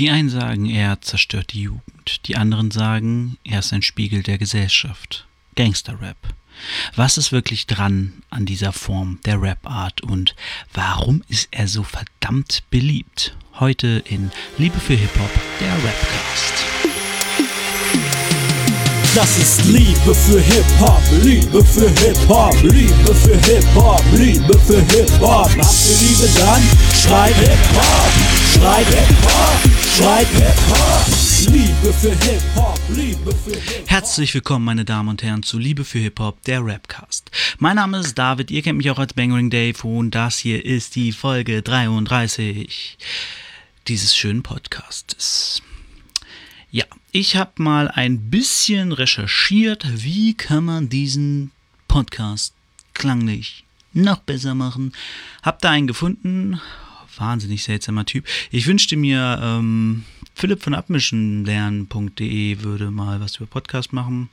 Die einen sagen, er zerstört die Jugend. Die anderen sagen, er ist ein Spiegel der Gesellschaft. Gangster-Rap. Was ist wirklich dran an dieser Form der Rap-Art und warum ist er so verdammt beliebt? Heute in Liebe für Hip-Hop, der Rapcast. Das ist Liebe für Hip-Hop, Liebe für Hip-Hop, Liebe für Hip-Hop, Liebe für Hip-Hop. Habt ihr Liebe, dann schreit Hip-Hop, schreit Hip-Hop, schreit Hip-Hop. Liebe für Hip-Hop, Liebe für Hip-Hop. Herzlich willkommen, meine Damen und Herren, zu Liebe für Hip-Hop, der Rapcast. Mein Name ist David, ihr kennt mich auch als Bangering Dave und das hier ist die Folge 33 dieses schönen Podcastes. Ja, ich habe mal ein bisschen recherchiert, wie kann man diesen Podcast klanglich noch besser machen. Hab da einen gefunden, wahnsinnig seltsamer Typ. Ich wünschte mir, Philipp von abmischenlernen.de würde mal was über Podcast machen.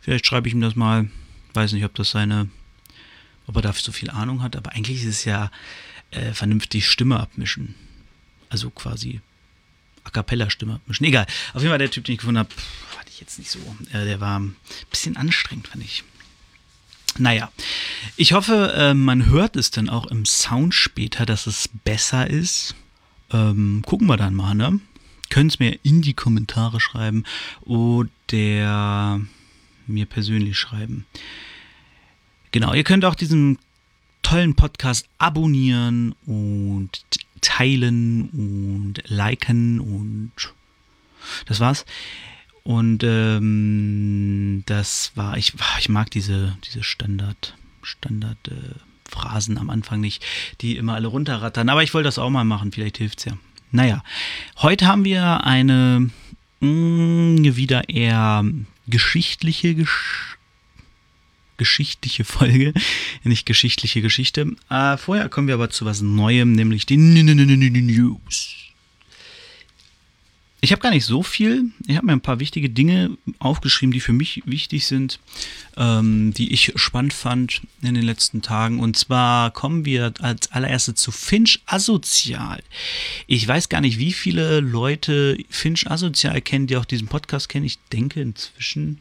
Vielleicht schreibe ich ihm das mal. Weiß nicht, ob er dafür so viel Ahnung hat, aber eigentlich ist es ja vernünftig Stimme abmischen. Also quasi A Cappella Stimme abmischen. Egal. Auf jeden Fall der Typ, den ich gefunden habe, hatte ich jetzt nicht so. Der war ein bisschen anstrengend, fand ich. Naja, ich hoffe, man hört es dann auch im Sound später, dass es besser ist. Gucken wir dann mal, ne? Könnt es mir in die Kommentare schreiben oder mir persönlich schreiben. Genau, ihr könnt auch diesen tollen Podcast abonnieren und teilen und liken und das war's. Und ich mag diese Standard-Phrasen am Anfang nicht, die immer alle runterrattern, aber ich wollte das auch mal machen, vielleicht hilft's ja. Naja, heute haben wir eine wieder eher geschichtliche Folge, nicht geschichtliche Geschichte. Vorher kommen wir aber zu was Neuem, nämlich die News. Ich habe gar nicht so viel. Ich habe mir ein paar wichtige Dinge aufgeschrieben, die für mich wichtig sind, die ich spannend fand in den letzten Tagen. Und zwar kommen wir als allererstes zu Finch Asozial. Ich weiß gar nicht, wie viele Leute Finch Asozial kennen, die auch diesen Podcast kennen. Ich denke, inzwischen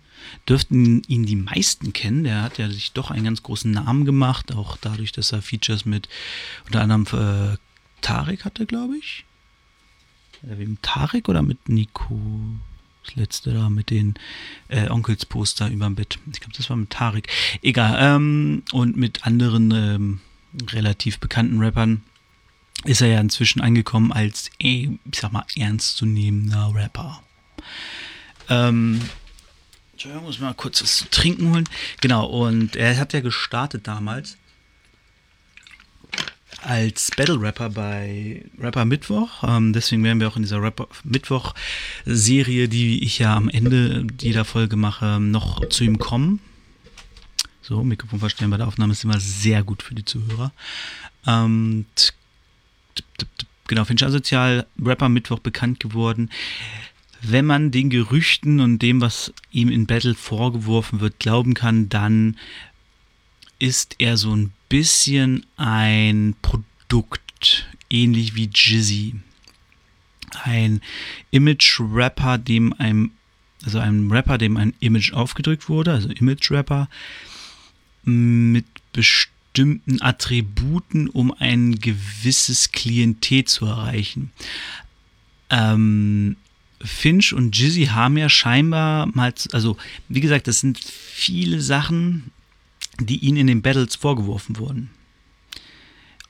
dürften ihn die meisten kennen. Der hat ja sich doch einen ganz großen Namen gemacht, auch dadurch, dass er Features mit unter anderem Tarik hatte, glaube ich. Mit Tarik oder mit Nico? Das letzte da mit den Onkelsposter überm Bett. Ich glaube, das war mit Tarik. Egal. Und mit anderen relativ bekannten Rappern ist er ja inzwischen angekommen als, ernstzunehmender Rapper. Entschuldigung, muss mal kurz was zu trinken holen. Genau, und er hat ja gestartet damals als Battle-Rapper bei Rapper Mittwoch. Deswegen werden wir auch in dieser Rapper Mittwoch-Serie, die ich ja am Ende jeder Folge mache, noch zu ihm kommen. So, Mikrofon verstellen bei der Aufnahme ist immer sehr gut für die Zuhörer. Genau, Finch Asozial, Rapper Mittwoch bekannt geworden. Wenn man den Gerüchten und dem, was ihm in Battle vorgeworfen wird, glauben kann, dann ist er so ein bisschen ein Produkt, ähnlich wie Jizzy. Ein Image-Rapper, dem ein Image aufgedrückt wurde, also Image-Rapper, mit bestimmten Attributen, um ein gewisses Klientel zu erreichen. Finch und Jizzy haben ja scheinbar wie gesagt, das sind viele Sachen, die ihnen in den Battles vorgeworfen wurden.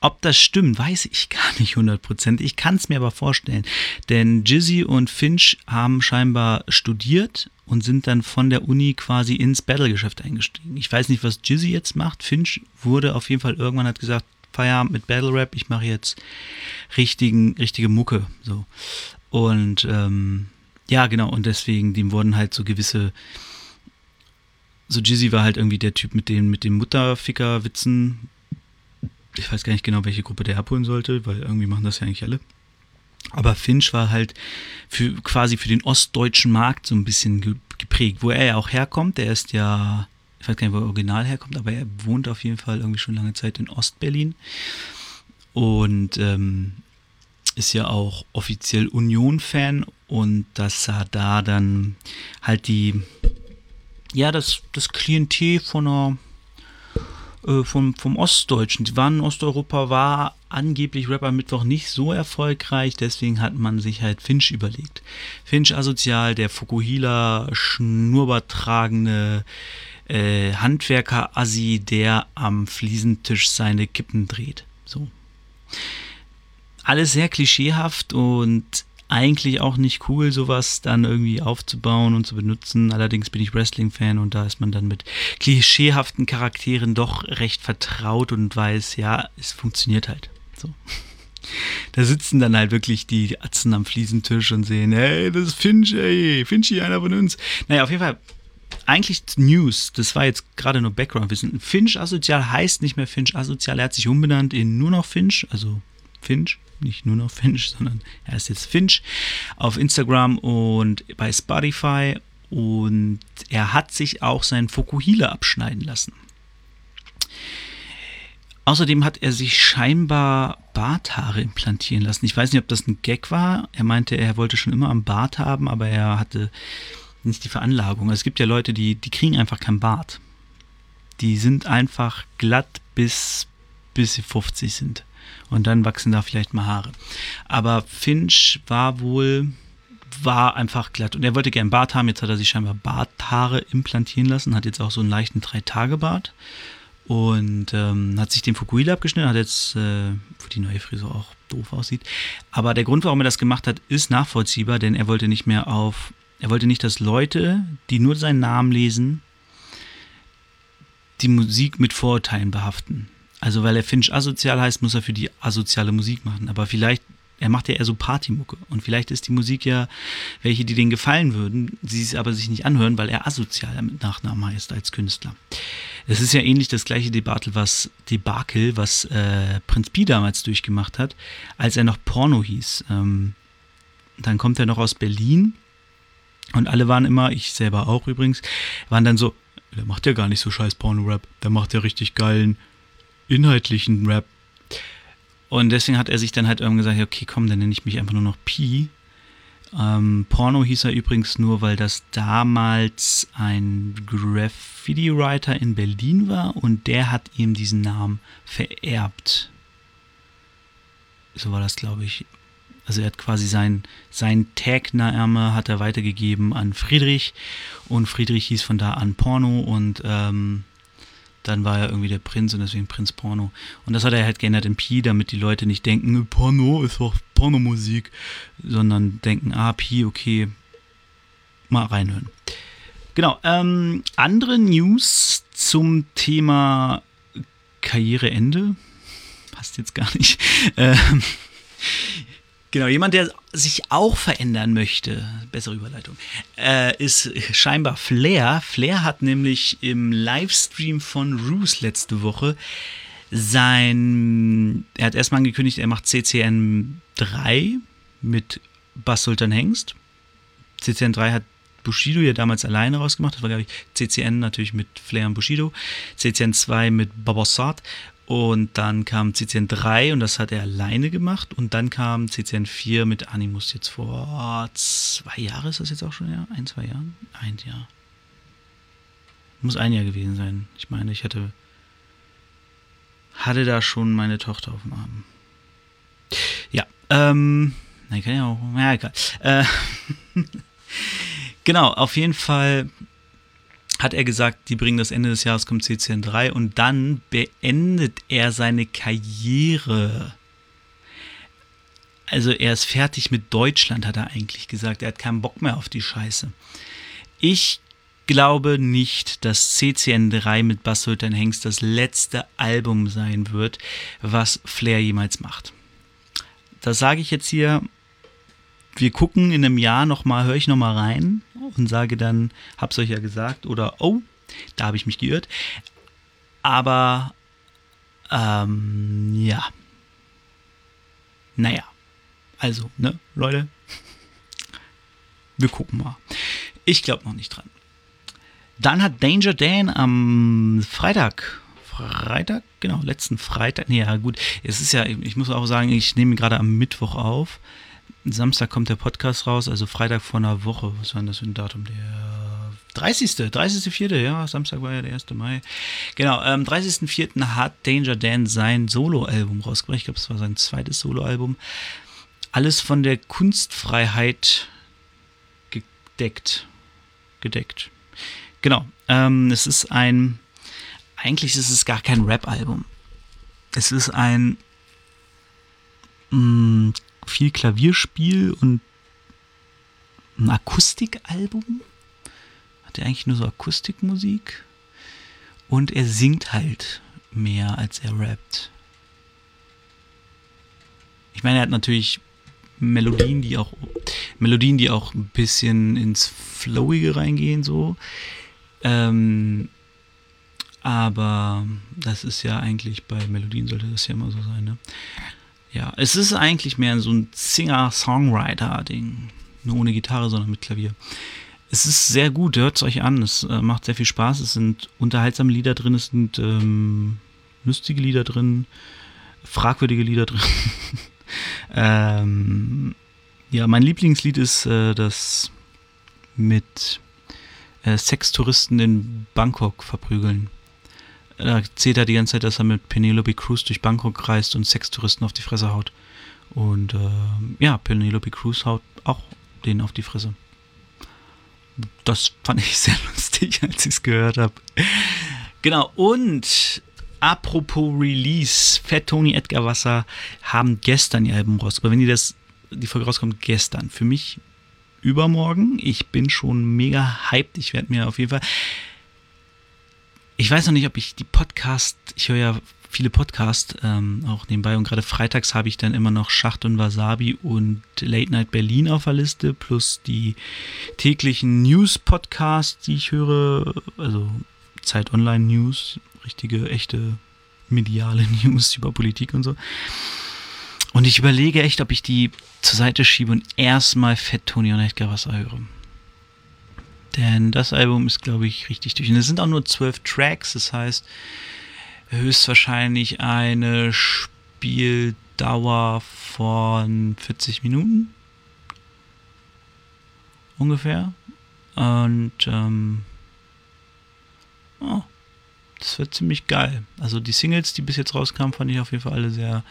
Ob das stimmt, weiß ich gar nicht 100%. Ich kann es mir aber vorstellen. Denn Jizzy und Finch haben scheinbar studiert und sind dann von der Uni quasi ins Battle-Geschäft eingestiegen. Ich weiß nicht, was Jizzy jetzt macht. Finch wurde auf jeden Fall irgendwann hat gesagt, Feierabend mit Battle-Rap, ich mache jetzt richtige Mucke. So. Und ja, genau. Und deswegen, dem wurden halt so Jizzy war halt irgendwie der Typ mit den Mutterficker-Witzen. Ich weiß gar nicht genau, welche Gruppe der abholen sollte, weil irgendwie machen das ja eigentlich alle. Aber Finch war halt quasi für den ostdeutschen Markt so ein bisschen geprägt, wo er ja auch herkommt. Der ist ja, ich weiß gar nicht, wo er original herkommt, aber er wohnt auf jeden Fall irgendwie schon lange Zeit in Ostberlin. Und ist ja auch offiziell Union-Fan und dass er da dann halt die, ja, das Klientel von einer vom Ostdeutschen. Die waren in Osteuropa, war angeblich Rapper Mittwoch nicht so erfolgreich, deswegen hat man sich halt Finch überlegt. Finch Asozial, der Fukuhila schnurrbarttragende Handwerker-Assi, der am Fliesentisch seine Kippen dreht. So. Alles sehr klischeehaft und eigentlich auch nicht cool, sowas dann irgendwie aufzubauen und zu benutzen. Allerdings bin ich Wrestling-Fan und da ist man dann mit klischeehaften Charakteren doch recht vertraut und weiß, ja, es funktioniert halt. So. Da sitzen dann halt wirklich die Atzen am Fliesentisch und sehen, hey, das ist Finch, ey, Finchi, einer von uns. Naja, auf jeden Fall, eigentlich News, das war jetzt gerade nur Background-Wissen. Finch Asozial heißt nicht mehr Finch Asozial, er hat sich umbenannt in nur noch Finch, also Finch. Nicht nur noch Finch, sondern er ist jetzt Finch auf Instagram und bei Spotify und er hat sich auch seinen Fukuhila abschneiden lassen. Außerdem hat er sich scheinbar Barthaare implantieren lassen. Ich weiß nicht, ob das ein Gag war. Er meinte, er wollte schon immer einen Bart haben, aber er hatte nicht die Veranlagung. Es gibt ja Leute, die kriegen einfach keinen Bart. Die sind einfach glatt bis sie 50 sind. Und dann wachsen da vielleicht mal Haare. Aber Finch war einfach glatt. Und er wollte gerne Bart haben. Jetzt hat er sich scheinbar Barthaare implantieren lassen. Hat jetzt auch so einen leichten 3-Tage-Bart. Und hat sich den Fukuhila abgeschnitten. Hat jetzt, wo die neue Frisur auch doof aussieht. Aber der Grund, warum er das gemacht hat, ist nachvollziehbar. Denn er wollte nicht mehr er wollte nicht, dass Leute, die nur seinen Namen lesen, die Musik mit Vorurteilen behaften. Also weil er Finch Asozial heißt, muss er für die asoziale Musik machen. Aber vielleicht, er macht ja eher so Partymucke. Und vielleicht ist die Musik ja welche, die denen gefallen würden, sie es aber sich nicht anhören, weil er asozial mit Nachnamen heißt als Künstler. Es ist ja ähnlich das gleiche Debakel, was Prinz Pi damals durchgemacht hat, als er noch Porno hieß. Dann kommt er noch aus Berlin und alle waren immer, ich selber auch übrigens, waren dann so, der macht ja gar nicht so scheiß Porno-Rap, der macht ja richtig geilen inhaltlichen Rap. Und deswegen hat er sich dann halt irgendwann gesagt, okay, komm, dann nenne ich mich einfach nur noch Pi. Porno hieß er übrigens nur, weil das damals ein Graffiti-Writer in Berlin war und der hat ihm diesen Namen vererbt. So war das, glaube ich. Also er hat quasi sein Tag-Name hat er weitergegeben an Friedrich und Friedrich hieß von da an Porno und dann war er irgendwie der Prinz und deswegen Prinz Porno. Und das hat er halt geändert in Pi, damit die Leute nicht denken, Porno ist doch Pornomusik, sondern denken, Pi, okay, mal reinhören. Genau, andere News zum Thema Karriereende. Passt jetzt gar nicht. Genau, jemand, der sich auch verändern möchte, bessere Überleitung, ist scheinbar Flair. Flair hat nämlich im Livestream von Roos letzte Woche er hat erstmal angekündigt, er macht CCN3 mit Bass Sultan Hengst. CCN3 hat Bushido ja damals alleine rausgemacht, das war, glaube ich, CCN natürlich mit Flair und Bushido, CCN2 mit Babossat. Und dann kam CCN3 und das hat er alleine gemacht. Und dann kam CCN4 mit Animus jetzt vor 2 Jahren, ist das jetzt auch schon, ja? 1, 2 Jahren? 1 Jahr. Muss 1 Jahr gewesen sein. Ich meine, ich hatte da schon meine Tochter auf dem Arm. Ja, nein, kann ja auch, ja, egal. Genau, auf jeden Fall hat er gesagt, die bringen das Ende des Jahres, kommt CCN3 und dann beendet er seine Karriere. Also er ist fertig mit Deutschland, hat er eigentlich gesagt. Er hat keinen Bock mehr auf die Scheiße. Ich glaube nicht, dass CCN3 mit Bass Sultan Hengst das letzte Album sein wird, was Flair jemals macht. Das sage ich jetzt hier. Wir gucken in einem Jahr nochmal, höre ich nochmal rein und sage dann, hab's euch ja gesagt oder oh, da habe ich mich geirrt. Aber, ja. Naja, also, ne, Leute, wir gucken mal. Ich glaube noch nicht dran. Dann hat Danger Dan am Freitag Freitag, genau, letzten Freitag. Nee, ja gut, es ist ja, ich muss auch sagen, ich nehme gerade am Mittwoch auf. Samstag kommt der Podcast raus, also Freitag vor einer Woche. Was war denn das für ein Datum? Der 30.04., ja, Samstag war ja der 1. Mai. Genau, am 30.04. hat Danger Dan sein Soloalbum rausgebracht. Ich glaube, es war sein zweites Soloalbum. Alles von der Kunstfreiheit gedeckt. Genau, es ist eigentlich ist es gar kein Rap-Album. Es ist ein viel Klavierspiel und ein Akustikalbum. Hat er eigentlich nur so Akustikmusik? Und er singt halt mehr, als er rappt. Ich meine, er hat natürlich Melodien, die auch ein bisschen ins Flowige reingehen, so. Aber das ist ja eigentlich, bei Melodien sollte das ja immer so sein, ne? Ja, es ist eigentlich mehr so ein Singer-Songwriter-Ding. Nur ohne Gitarre, sondern mit Klavier. Es ist sehr gut, hört es euch an. Es macht sehr viel Spaß. Es sind unterhaltsame Lieder drin, es sind lustige Lieder drin, fragwürdige Lieder drin. Ja, mein Lieblingslied ist das mit Sextouristen in Bangkok verprügeln. Da erzählt er die ganze Zeit, dass er mit Penelope Cruz durch Bangkok reist und Sextouristen auf die Fresse haut. Und ja, Penelope Cruz haut auch denen auf die Fresse. Das fand ich sehr lustig, als ich es gehört habe. Genau, und apropos Release, Fat Tony, Edgar Wasser haben gestern ihr Album rausgebracht. Wenn die Folge rauskommt, gestern. Für mich übermorgen. Ich bin schon mega hyped. Ich werde mir auf jeden Fall... Ich weiß noch nicht, ob ich die Podcast... Ich höre ja viele Podcasts auch nebenbei. Und gerade freitags habe ich dann immer noch Schacht und Wasabi und Late Night Berlin auf der Liste. Plus die täglichen News-Podcasts, die ich höre. Also Zeit Online News, richtige, echte mediale News über Politik und so. Und ich überlege echt, ob ich die zur Seite schiebe und erstmal Fat Tony und Edgar Wasser höre. Denn das Album ist, glaube ich, richtig durch. Und es sind auch nur 12 Tracks, das heißt höchstwahrscheinlich eine Spieldauer von 40 Minuten. Ungefähr. Und das wird ziemlich geil. Also die Singles, die bis jetzt rauskamen, fand ich auf jeden Fall alle sehr,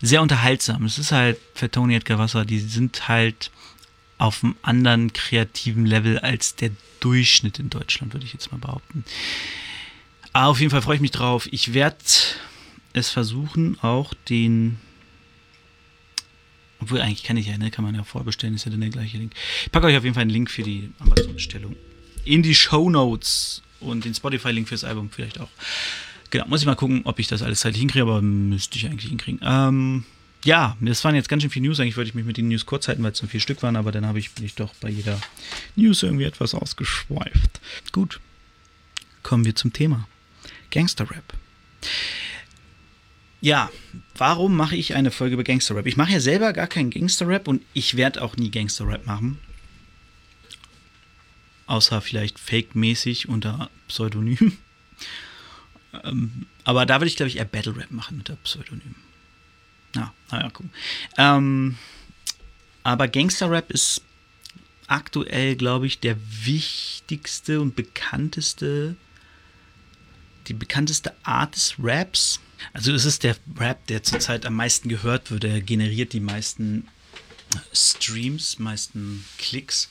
sehr unterhaltsam. Es ist halt für Tony Edgar Wasser, die sind halt auf einem anderen kreativen Level als der Durchschnitt in Deutschland, würde ich jetzt mal behaupten. Aber auf jeden Fall freue ich mich drauf. Ich werde es versuchen, auch den... Obwohl, eigentlich kann ich ja, ne? Kann man ja vorbestellen, ist ja dann der gleiche Link. Ich packe euch auf jeden Fall einen Link für die Amazon-Bestellung in die Shownotes. Und den Spotify-Link fürs Album vielleicht auch. Genau, muss ich mal gucken, ob ich das alles zeitlich hinkriege, aber müsste ich eigentlich hinkriegen. Ja, das waren jetzt ganz schön viele News. Eigentlich wollte ich mich mit den News kurz halten, weil es nur 4 Stück waren, aber dann bin ich doch bei jeder News irgendwie etwas ausgeschweift. Gut, kommen wir zum Thema. Gangster-Rap. Ja, warum mache ich eine Folge über Gangster-Rap? Ich mache ja selber gar keinen Gangster-Rap und ich werde auch nie Gangster-Rap machen. Außer vielleicht fake-mäßig unter Pseudonym. Aber da würde ich, glaube ich, eher Battle-Rap machen unter Pseudonym. Naja, gucken. Aber Gangster-Rap ist aktuell, glaube ich, der wichtigste und die bekannteste Art des Raps. Also es ist der Rap, der zurzeit am meisten gehört wird. Er generiert die meisten Streams, meisten Klicks.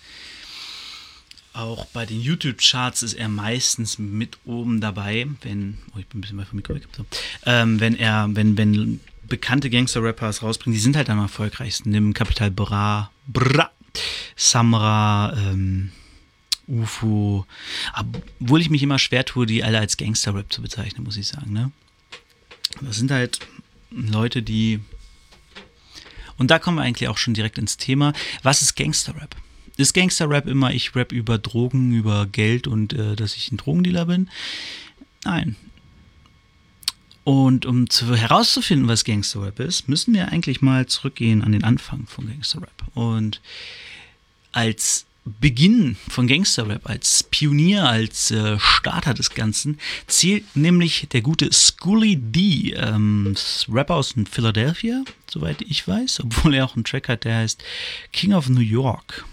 Auch bei den YouTube-Charts ist er meistens mit oben dabei, wenn... Oh, ich bin ein bisschen weit vom Mikro weg. So. Wenn bekannte Gangster-Rapper es rausbringen, die sind halt am erfolgreichsten. Nimm Capital Bra, Samra, Ufo. Obwohl ich mich immer schwer tue, die alle als Gangster-Rap zu bezeichnen, muss ich sagen. Ne? Das sind halt Leute, die... Und da kommen wir eigentlich auch schon direkt ins Thema. Was ist Gangster-Rap? Ist Gangster-Rap immer, ich rap über Drogen, über Geld und dass ich ein Drogendealer bin? Nein. Und um herauszufinden, was Gangster-Rap ist, müssen wir eigentlich mal zurückgehen an den Anfang von Gangster-Rap. Und als Beginn von Gangster-Rap, als Pionier, als Starter des Ganzen, zählt nämlich der gute Schoolly D, Rapper aus Philadelphia, soweit ich weiß, obwohl er auch einen Track hat, der heißt King of New York.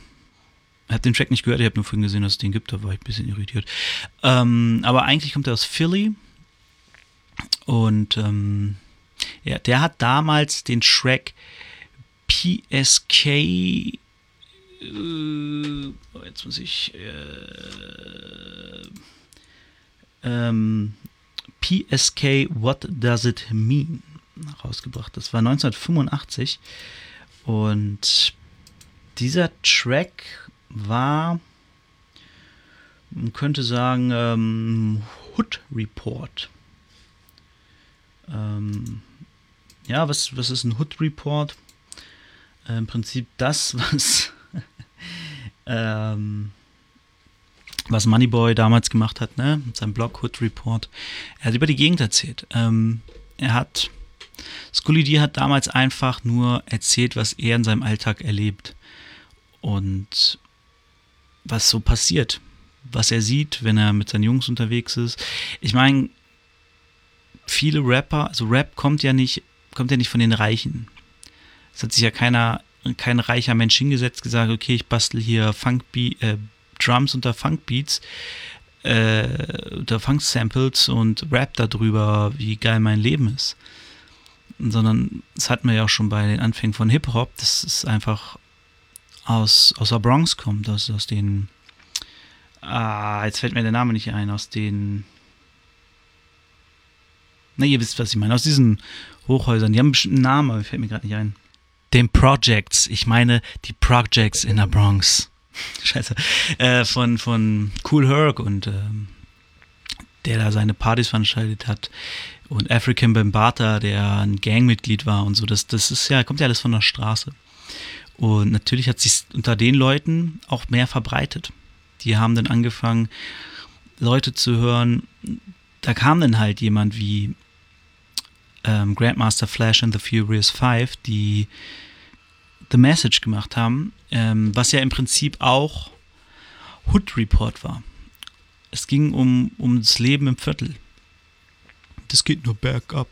Ich habe den Track nicht gehört, ich habe nur vorhin gesehen, dass es den gibt, da war ich ein bisschen irritiert. Aber eigentlich kommt er aus Philly und ja, der hat damals den Track PSK jetzt muss ich PSK What Does It Mean rausgebracht. Das war 1985 und dieser Track war, man könnte sagen, Hood Report. Ja, was ist ein Hood Report? Im Prinzip das, was was Moneyboy damals gemacht hat, ne? Mit seinem Blog Hood Report. Er hat über die Gegend erzählt. Schoolly D hat damals einfach nur erzählt, was er in seinem Alltag erlebt und was so passiert, was er sieht, wenn er mit seinen Jungs unterwegs ist. Ich meine, viele Rapper, also Rap kommt ja nicht von den Reichen. Es hat sich ja kein reicher Mensch hingesetzt, gesagt, okay, ich bastel hier Drums unter Funkbeats, unter Funk-Samples und rap darüber, wie geil mein Leben ist. Sondern das hatten wir ja auch schon bei den Anfängen von Hip-Hop, das ist einfach aus der Bronx kommt, aus den, jetzt fällt mir der Name nicht ein, aus den, na, ihr wisst, was ich meine, aus diesen Hochhäusern, die haben bestimmt einen Namen, aber fällt mir gerade nicht ein. Den Projects, ich meine die Projects in der Bronx. Scheiße. Von Cool Herc und der da seine Partys veranstaltet hat und African Bambata, der ein Gangmitglied war und so. Das ist ja, kommt ja alles von der Straße. Und natürlich hat sich unter den Leuten auch mehr verbreitet. Die haben dann angefangen, Leute zu hören. Da kam dann halt jemand wie Grandmaster Flash and the Furious Five, die The Message gemacht haben, was ja im Prinzip auch Hood Report war. Es ging um das Leben im Viertel. Das geht nur bergab.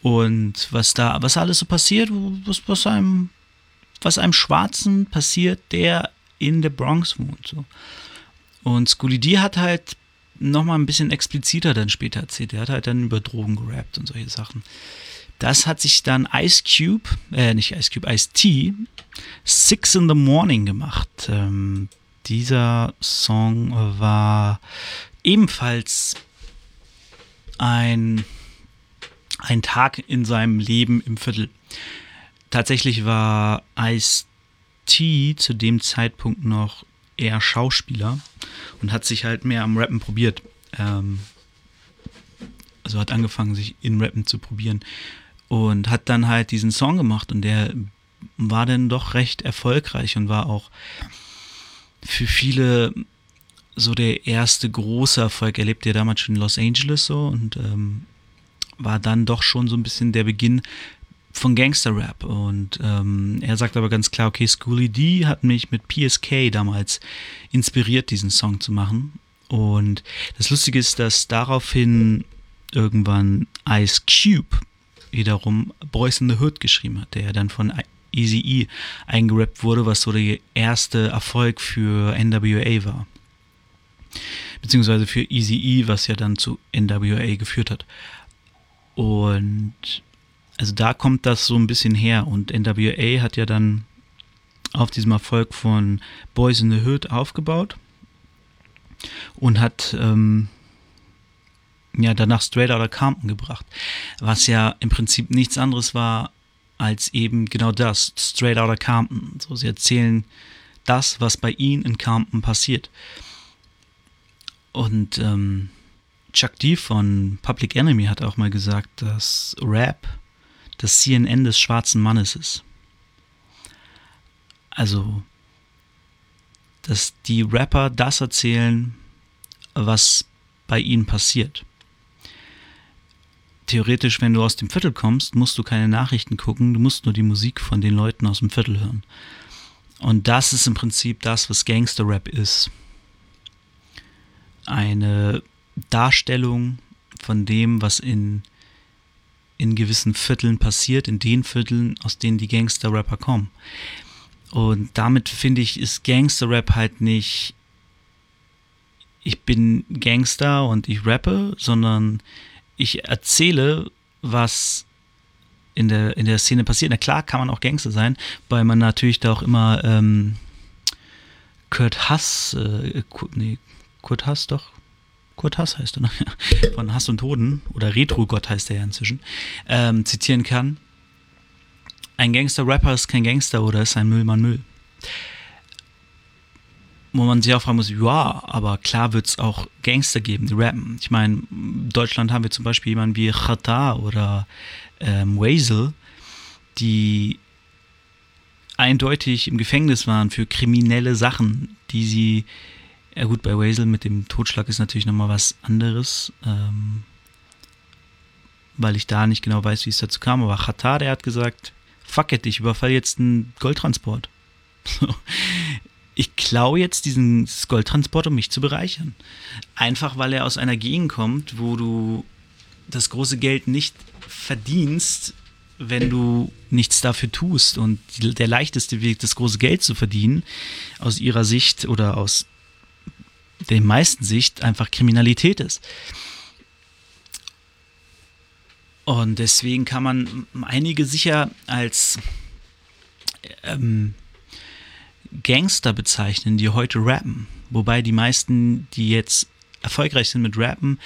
Und was alles so passiert, was einem Schwarzen passiert, der in der Bronx wohnt. So. Und Schoolly D hat halt nochmal ein bisschen expliziter dann später erzählt. Er hat halt dann über Drogen gerappt und solche Sachen. Das hat sich dann Ice T, 6 in the Morning gemacht. Dieser Song war ebenfalls ein Tag in seinem Leben im Viertel. Tatsächlich war Ice T zu dem Zeitpunkt noch eher Schauspieler und hat sich halt mehr am Rappen probiert. Also hat angefangen, sich in Rappen zu probieren und hat dann halt diesen Song gemacht und der war dann doch recht erfolgreich und war auch für viele so der erste große Erfolg. Er lebte ja damals schon in Los Angeles so und war dann doch schon so ein bisschen der Beginn von Gangster-Rap und er sagt aber ganz klar, okay, Schoolly D hat mich mit PSK damals inspiriert, diesen Song zu machen und das Lustige ist, dass daraufhin irgendwann Ice Cube wiederum Boys in the Hood geschrieben hat, der dann von Eazy-E eingerappt wurde, was so der erste Erfolg für NWA war, beziehungsweise für Eazy-E, was ja dann zu NWA geführt hat und also da kommt das so ein bisschen her und NWA hat ja dann auf diesem Erfolg von Boys in the Hood aufgebaut und hat ja danach Straight Outta Compton gebracht, was ja im Prinzip nichts anderes war als eben genau das, Straight Outta Compton. So, sie erzählen das, was bei ihnen in Compton passiert. Und Chuck D von Public Enemy hat auch mal gesagt, dass Rap das CNN des schwarzen Mannes ist. Also, dass die Rapper das erzählen, was bei ihnen passiert. Theoretisch, wenn du aus dem Viertel kommst, musst du keine Nachrichten gucken, du musst nur die Musik von den Leuten aus dem Viertel hören. Und das ist im Prinzip das, was Gangster-Rap ist. Eine Darstellung von dem, was in gewissen Vierteln passiert, in den Vierteln, aus denen die Gangster-Rapper kommen. Und damit, finde ich, ist Gangster-Rap halt nicht, ich bin Gangster und ich rappe, sondern ich erzähle, was in der Szene passiert. Na klar, kann man auch Gangster sein, weil man natürlich da auch immer Kurt Hass heißt er, ne? Von Hass und Hoden oder Retro-Gott heißt er ja inzwischen, zitieren kann. Ein Gangster-Rapper ist kein Gangster oder ist ein Müllmann Müll. Wo man sich auch fragen muss, ja, aber klar wird es auch Gangster geben, die rappen. Ich meine, in Deutschland haben wir zum Beispiel jemanden wie Xatar oder Wasel, die eindeutig im Gefängnis waren für kriminelle Sachen, die sie, ja gut, bei Wasel mit dem Totschlag ist natürlich nochmal was anderes, weil ich da nicht genau weiß, wie es dazu kam, aber Xatar, der hat gesagt, fuck it, ich überfall jetzt einen Goldtransport. So. Ich klaue jetzt diesen Goldtransport, um mich zu bereichern. Einfach, weil er aus einer Gegend kommt, wo du das große Geld nicht verdienst, wenn du nichts dafür tust. Und der leichteste Weg, das große Geld zu verdienen, aus ihrer Sicht oder aus der meisten Sicht, einfach Kriminalität ist. Und deswegen kann man einige sicher als Gangster bezeichnen, die heute rappen. Wobei die meisten, die jetzt erfolgreich sind mit Rappen,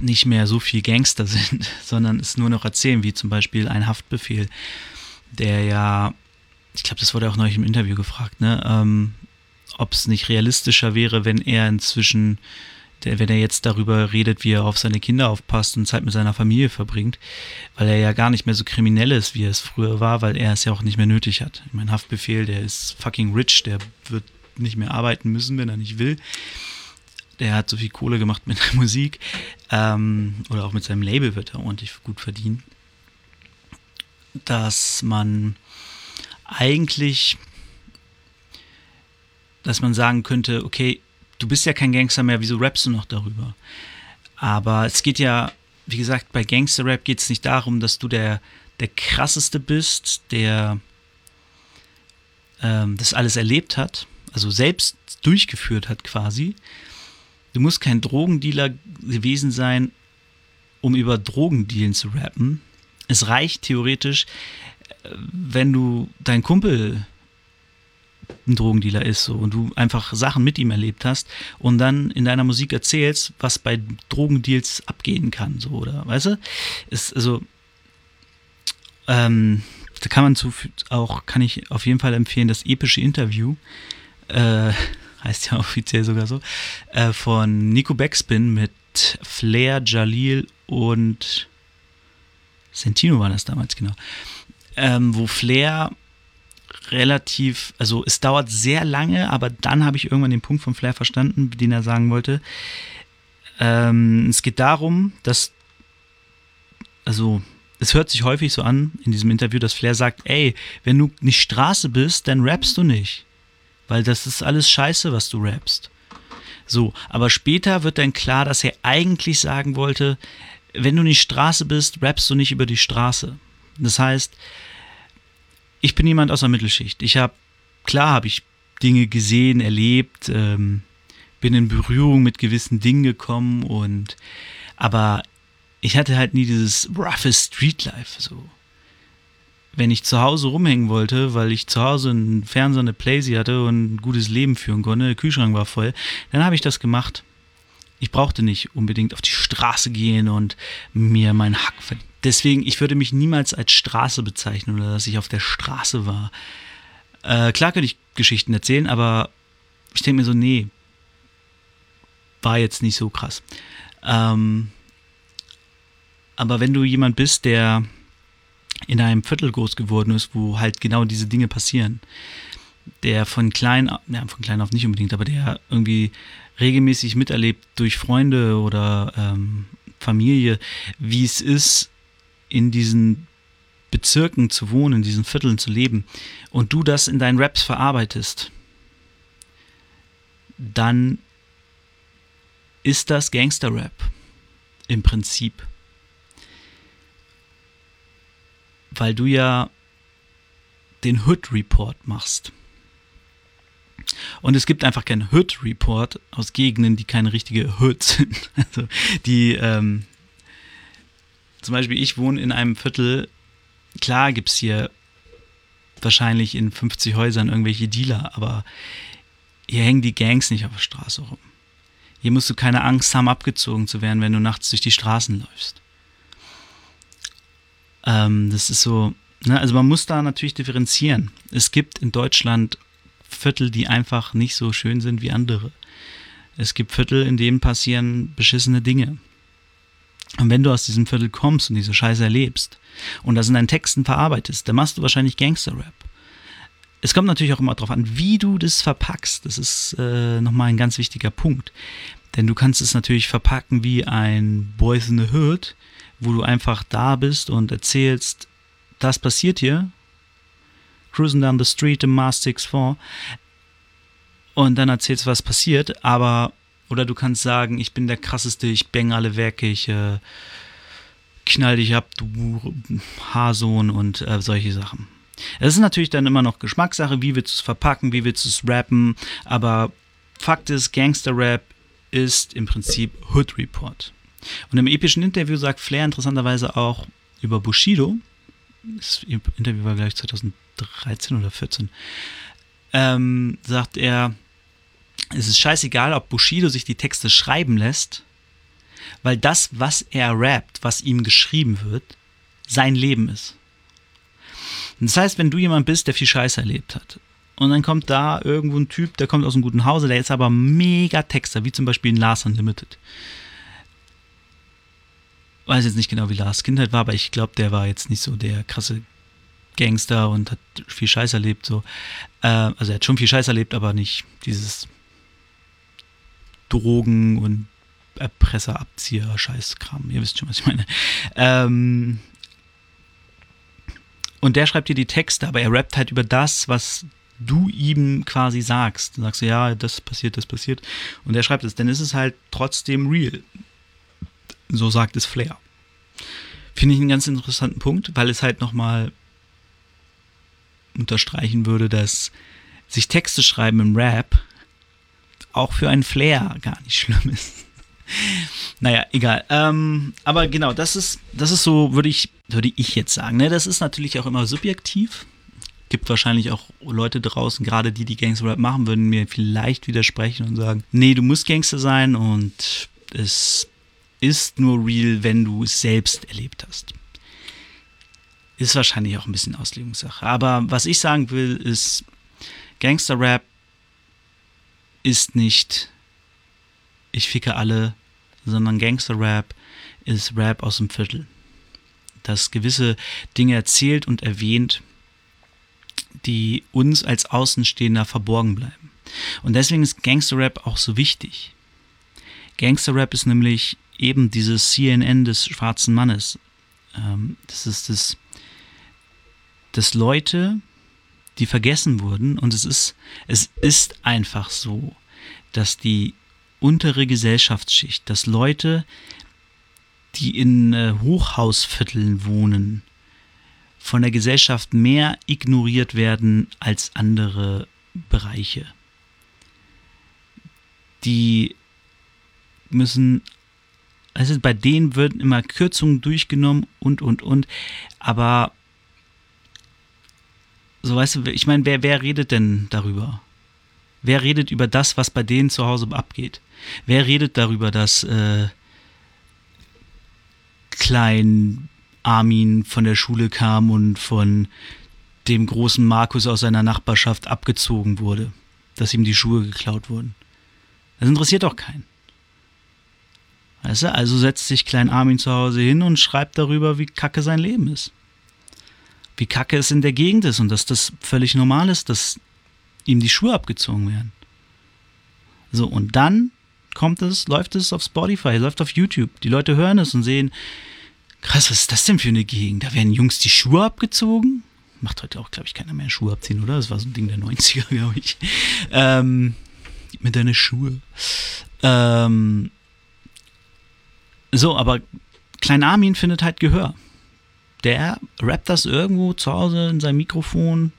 nicht mehr so viel Gangster sind, sondern es nur noch erzählen, wie zum Beispiel ein Haftbefehl, der ja, ich glaube, das wurde auch neulich im Interview gefragt, ne, ob es nicht realistischer wäre, wenn er inzwischen, wenn er jetzt darüber redet, wie er auf seine Kinder aufpasst und Zeit mit seiner Familie verbringt, weil er ja gar nicht mehr so kriminell ist, wie er es früher war, weil er es ja auch nicht mehr nötig hat. Ich meine, Haftbefehl, der ist fucking rich, der wird nicht mehr arbeiten müssen, wenn er nicht will. Der hat so viel Kohle gemacht mit der Musik oder auch mit seinem Label wird er ordentlich gut verdienen, dass man eigentlich, dass man sagen könnte, okay, du bist ja kein Gangster mehr, wieso rappst du noch darüber? Aber es geht ja, wie gesagt, bei Gangster-Rap geht es nicht darum, dass du der Krasseste bist, der das alles erlebt hat, also selbst durchgeführt hat quasi. Du musst kein Drogendealer gewesen sein, um über Drogendealen zu rappen. Es reicht theoretisch, wenn du dein Kumpel ein Drogendealer ist so, und du einfach Sachen mit ihm erlebt hast und dann in deiner Musik erzählst, was bei Drogendeals abgehen kann, so, oder, weißt du? Ist, also, da kann man kann ich auf jeden Fall empfehlen, das epische Interview, heißt ja offiziell sogar so, von Nico Backspin mit Flair, Jalil und Sentino war das damals, genau, wo Flair relativ, also es dauert sehr lange, aber dann habe ich irgendwann den Punkt von Flair verstanden, den er sagen wollte. Es geht darum, dass, also es hört sich häufig so an in diesem Interview, dass Flair sagt, ey, wenn du nicht Straße bist, dann rappst du nicht, weil das ist alles Scheiße, was du rappst. So, aber später wird dann klar, dass er eigentlich sagen wollte, wenn du nicht Straße bist, rappst du nicht über die Straße. Das heißt, ich bin jemand aus der Mittelschicht. Klar habe ich Dinge gesehen, erlebt, bin in Berührung mit gewissen Dingen gekommen aber ich hatte halt nie dieses roughe Streetlife, so. Wenn ich zu Hause rumhängen wollte, weil ich zu Hause einen Fernseher, eine Playsee hatte und ein gutes Leben führen konnte, der Kühlschrank war voll, dann habe ich das gemacht. Ich brauchte nicht unbedingt auf die Straße gehen und mir meinen Hack verdienen. Deswegen, ich würde mich niemals als Straße bezeichnen oder dass ich auf der Straße war. Klar könnte ich Geschichten erzählen, aber ich denke mir so, nee, war jetzt nicht so krass. Aber wenn du jemand bist, der in einem Viertel groß geworden ist, wo halt genau diese Dinge passieren, der von klein auf nicht unbedingt, aber der irgendwie regelmäßig miterlebt durch Freunde oder Familie, wie es ist, in diesen Bezirken zu wohnen, in diesen Vierteln zu leben und du das in deinen Raps verarbeitest, dann ist das Gangster-Rap im Prinzip. Weil du ja den Hood Report machst. Und es gibt einfach keinen Hood Report aus Gegenden, die keine richtige Hood sind. Also die, zum Beispiel ich wohne in einem Viertel, klar gibt es hier wahrscheinlich in 50 Häusern irgendwelche Dealer, aber hier hängen die Gangs nicht auf der Straße rum. Hier musst du keine Angst haben, abgezogen zu werden, wenn du nachts durch die Straßen läufst. Das ist so, ne? Also man muss da natürlich differenzieren. Es gibt in Deutschland Viertel, die einfach nicht so schön sind wie andere. Es gibt Viertel, in denen passieren beschissene Dinge. Und wenn du aus diesem Viertel kommst und diese Scheiße erlebst und das in deinen Texten verarbeitest, dann machst du wahrscheinlich Gangster-Rap. Es kommt natürlich auch immer darauf an, wie du das verpackst. Das ist nochmal ein ganz wichtiger Punkt. Denn du kannst es natürlich verpacken wie ein Boys in the Hood, wo du einfach da bist und erzählst, das passiert hier, cruising down the street im Mars 64 und dann erzählst, was passiert, aber, oder du kannst sagen, ich bin der Krasseste, ich bang alle weg, ich knall dich ab, du Haarsohn und solche Sachen. Es ist natürlich dann immer noch Geschmackssache, wie willst du es verpacken, wie willst du es rappen, aber Fakt ist, Gangster-Rap ist im Prinzip Hood Report. Und im epischen Interview sagt Flair interessanterweise auch über Bushido, das Interview war gleich 2013 oder 14, sagt er, es ist scheißegal, ob Bushido sich die Texte schreiben lässt, weil das, was er rappt, was ihm geschrieben wird, sein Leben ist. Und das heißt, wenn du jemand bist, der viel Scheiße erlebt hat, und dann kommt da irgendwo ein Typ, der kommt aus einem guten Hause, der ist aber mega Texter, wie zum Beispiel in Lars Unlimited. Weiß jetzt nicht genau, wie Lars Kindheit war, aber ich glaube, der war jetzt nicht so der krasse Gangster und hat viel Scheiß erlebt. So. Also er hat schon viel Scheiß erlebt, aber nicht dieses Drogen- und Erpresser-Abzieher-Scheißkram. Ihr wisst schon, was ich meine. Und der schreibt dir die Texte, aber er rappt halt über das, was du ihm quasi sagst. Dann sagst du, ja, das passiert. Und er schreibt es, dann ist es halt trotzdem real. So sagt es Flair. Finde ich einen ganz interessanten Punkt, weil es halt nochmal unterstreichen würde, dass sich Texte schreiben im Rap auch für einen Flair gar nicht schlimm ist. Naja, egal. Aber genau, das ist so, würde ich jetzt sagen. Ne? Das ist natürlich auch immer subjektiv. Gibt wahrscheinlich auch Leute draußen, gerade die, die Gangster-Rap machen, würden mir vielleicht widersprechen und sagen, nee, du musst Gangster sein und es ist nur real, wenn du es selbst erlebt hast. Ist wahrscheinlich auch ein bisschen Auslegungssache. Aber was ich sagen will, ist, Gangster-Rap ist nicht ich ficke alle, sondern Gangster-Rap ist Rap aus dem Viertel. Das gewisse Dinge erzählt und erwähnt, die uns als Außenstehender verborgen bleiben. Und deswegen ist Gangster-Rap auch so wichtig. Gangster-Rap ist nämlich eben dieses CNN des schwarzen Mannes. Das ist das, dass Leute, die vergessen wurden, und es ist einfach so, dass die untere Gesellschaftsschicht, dass Leute, die in Hochhausvierteln wohnen, von der Gesellschaft mehr ignoriert werden als andere Bereiche. Die müssen, also bei denen werden immer Kürzungen durchgenommen und. Aber so, weißt du, ich meine, wer redet denn darüber? Wer redet über das, was bei denen zu Hause abgeht? Wer redet darüber, dass Klein Armin von der Schule kam und von dem großen Markus aus seiner Nachbarschaft abgezogen wurde? Dass ihm die Schuhe geklaut wurden? Das interessiert doch keinen. Weißt du, also setzt sich Klein Armin zu Hause hin und schreibt darüber, wie kacke sein Leben ist. Wie kacke es in der Gegend ist und dass das völlig normal ist, dass ihm die Schuhe abgezogen werden. So, und dann läuft es auf Spotify, läuft auf YouTube. Die Leute hören es und sehen, Krass, was ist das denn für eine Gegend? Da werden Jungs die Schuhe abgezogen. Macht heute auch, glaube ich, keiner mehr Schuhe abziehen, oder? Das war so ein Ding der 90er, glaube ich. Gib mir deine Schuhe. So, aber Klein Armin findet halt Gehör. Der rappt das irgendwo zu Hause in sein Mikrofon,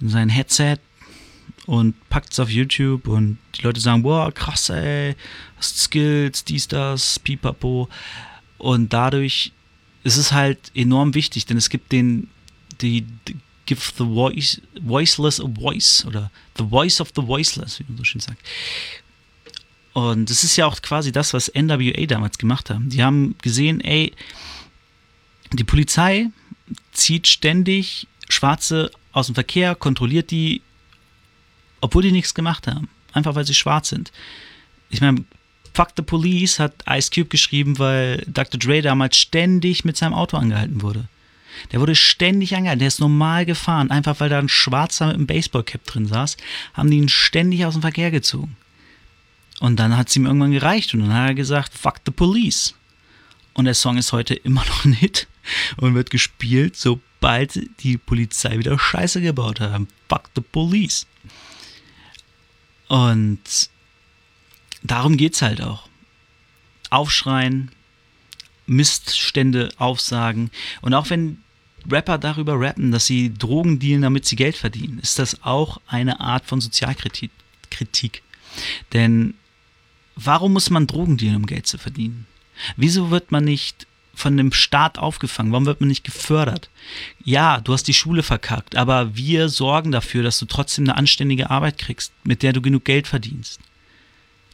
in sein Headset und packt es auf YouTube und die Leute sagen, boah, krass, ey, hast Skills, dies, das, pipapo. Und dadurch ist es halt enorm wichtig, denn es gibt die Give the Voiceless a Voice oder The Voice of the Voiceless, wie man so schön sagt. Und es ist ja auch quasi das, was NWA damals gemacht haben. Die haben gesehen, ey, die Polizei zieht ständig Schwarze aus dem Verkehr, kontrolliert die, obwohl die nichts gemacht haben. Einfach, weil sie schwarz sind. Ich meine, Fuck the Police hat Ice Cube geschrieben, weil Dr. Dre damals ständig mit seinem Auto angehalten wurde. Der wurde ständig angehalten, der ist normal gefahren. Einfach, weil da ein Schwarzer mit einem Baseballcap drin saß, haben die ihn ständig aus dem Verkehr gezogen. Und dann hat es ihm irgendwann gereicht und dann hat er gesagt, Fuck the Police. Und der Song ist heute immer noch ein Hit und wird gespielt, sobald die Polizei wieder Scheiße gebaut hat. Fuck the Police. Und darum geht's halt auch. Aufschreien, Missstände aufsagen. Und auch wenn Rapper darüber rappen, dass sie Drogen dealen, damit sie Geld verdienen, ist das auch eine Art von Sozialkritik. Denn warum muss man Drogen dealen, um Geld zu verdienen? Wieso wird man nicht von dem Staat aufgefangen? Warum wird man nicht gefördert? Ja, du hast die Schule verkackt, aber wir sorgen dafür, dass du trotzdem eine anständige Arbeit kriegst, mit der du genug Geld verdienst.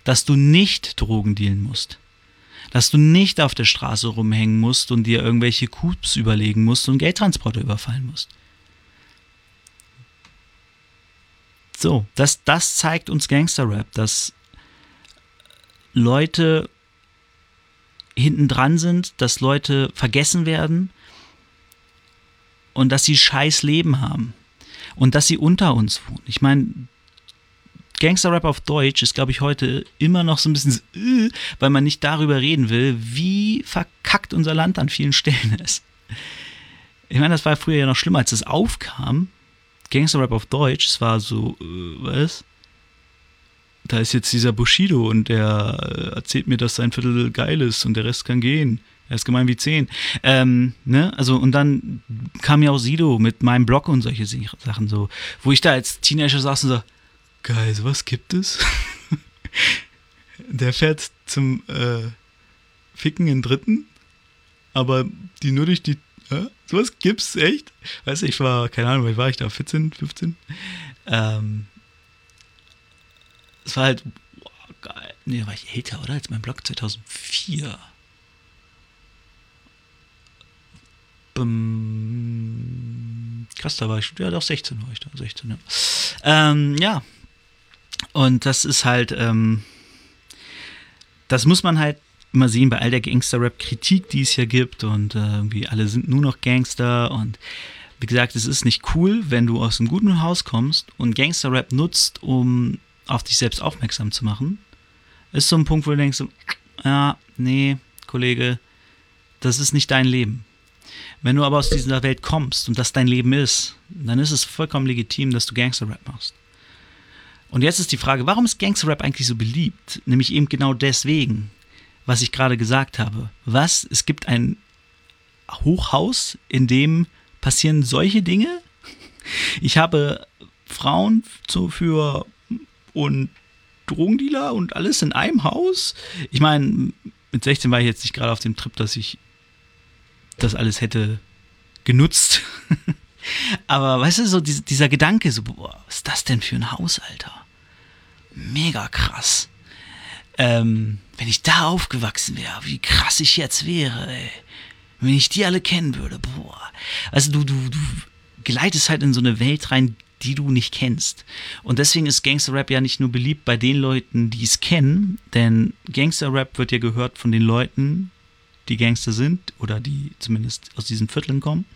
Dass du nicht Drogen dealen musst. Dass du nicht auf der Straße rumhängen musst und dir irgendwelche Coups überlegen musst und Geldtransporter überfallen musst. So, das zeigt uns Gangster-Rap, dass Leute hinten dran sind, dass Leute vergessen werden und dass sie scheiß Leben haben und dass sie unter uns wohnen. Ich meine, Gangster-Rap auf Deutsch ist, glaube ich, heute immer noch so ein bisschen, weil man nicht darüber reden will, wie verkackt unser Land an vielen Stellen ist. Ich meine, das war früher ja noch schlimmer, als es aufkam. Gangster-Rap auf Deutsch, es war so, was? Da ist jetzt dieser Bushido und der erzählt mir, dass sein Viertel geil ist und der Rest kann gehen. Er ist gemein wie 10. Ne? Also, und dann kam ja auch Sido mit meinem Blog und solche Sachen so, wo ich da als Teenager saß und so, geil, sowas gibt es? Der fährt zum Ficken in Dritten, aber die nur durch die. Sowas gibt's echt? Weißt du, ich war, keine Ahnung, wie war ich da? 14, 15? Es war halt, wow, geil. Nee, da war ich älter, oder? Als mein Blog 2004. Krass, da war ich, ja doch, 16 war ich da, 16, ja. Ja, und das ist halt, das muss man halt immer sehen bei all der Gangster-Rap-Kritik, die es ja gibt und irgendwie alle sind nur noch Gangster und wie gesagt, es ist nicht cool, wenn du aus einem guten Haus kommst und Gangster-Rap nutzt, um auf dich selbst aufmerksam zu machen, ist so ein Punkt, wo du denkst, ja, nee, Kollege, das ist nicht dein Leben. Wenn du aber aus dieser Welt kommst und das dein Leben ist, dann ist es vollkommen legitim, dass du Gangster-Rap machst. Und jetzt ist die Frage, warum ist Gangster-Rap eigentlich so beliebt? Nämlich eben genau deswegen, was ich gerade gesagt habe. Was? Es gibt ein Hochhaus, in dem passieren solche Dinge? Ich habe Frauen für und Drogendealer und alles in einem Haus? Ich meine, mit 16 war ich jetzt nicht gerade auf dem Trip, dass ich das alles hätte genutzt. Aber weißt du, so dieser Gedanke, so, boah, was ist das denn für ein Haus, Alter? Mega krass. Wenn ich da aufgewachsen wäre, wie krass ich jetzt wäre, ey. Wenn ich die alle kennen würde, boah. Also du gleitest halt in so eine Welt rein, die du nicht kennst. Und deswegen ist Gangster-Rap ja nicht nur beliebt bei den Leuten, die es kennen, denn Gangster-Rap wird ja gehört von den Leuten, die Gangster sind oder die zumindest aus diesen Vierteln kommen.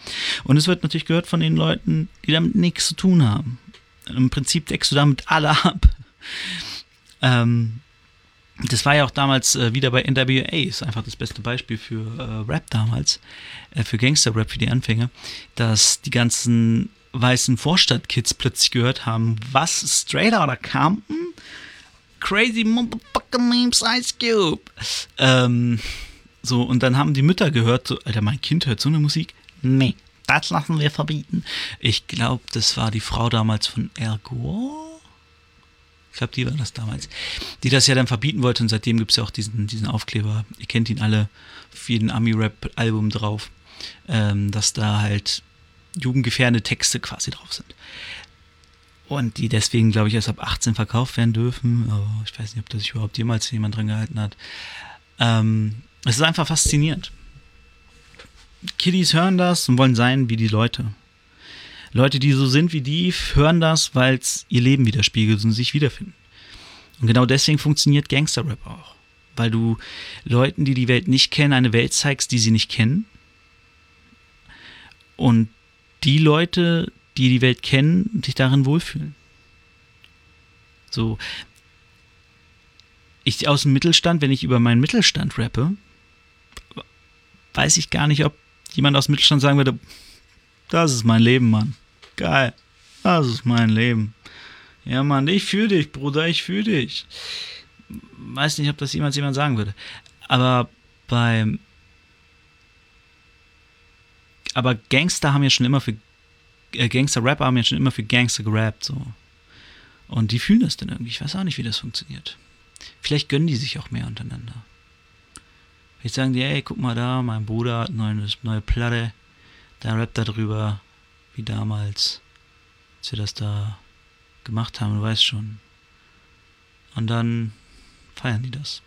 Und es wird natürlich gehört von den Leuten, die damit nichts zu tun haben. Im Prinzip deckst du damit alle ab. Das war ja auch damals wieder bei NWA, ist einfach das beste Beispiel für Rap damals, für Gangster-Rap, für die Anfänger, dass die ganzen weißen Vorstadtkids plötzlich gehört haben, was, Straight Outta Compton? Crazy motherfucking names Ice Cube. So, und dann haben die Mütter gehört, so, Alter, mein Kind hört so eine Musik? Nee, das lassen wir verbieten. Ich glaube, das war die Frau damals von Ergo. Ich glaube, die war das damals, die das ja dann verbieten wollte. Und seitdem gibt es ja auch diesen Aufkleber. Ihr kennt ihn alle, auf jedem Ami-Rap-Album drauf, dass da halt jugendgefährdende Texte quasi drauf sind. Und die deswegen, glaube ich, erst ab 18 verkauft werden dürfen. Oh, ich weiß nicht, ob das sich überhaupt jemals jemand dran gehalten hat. Es ist einfach faszinierend. Kiddies hören das und wollen sein wie die Leute. Leute, die so sind wie die, hören das, weil es ihr Leben widerspiegelt und sich wiederfinden. Und genau deswegen funktioniert Gangster-Rap auch. Weil du Leuten, die die Welt nicht kennen, eine Welt zeigst, die sie nicht kennen. Und die Leute, die die Welt kennen, sich darin wohlfühlen. So. Ich aus dem Mittelstand, wenn ich über meinen Mittelstand rappe, weiß ich gar nicht, ob jemand aus dem Mittelstand sagen würde, das ist mein Leben, Mann. Geil. Das ist mein Leben. Ja, Mann, ich fühle dich, Bruder, ich fühle dich. Weiß nicht, ob das jemals jemand sagen würde. Aber Gangster haben ja schon immer für Gangster-Rapper haben ja schon immer für Gangster gerappt, so. Und die fühlen das dann irgendwie. Ich weiß auch nicht, wie das funktioniert. Vielleicht gönnen die sich auch mehr untereinander. Vielleicht sagen die, ey, guck mal da, mein Bruder hat eine neue Platte. Da rappt er drüber, wie damals, als wir das da gemacht haben, du weißt schon. Und dann feiern die das.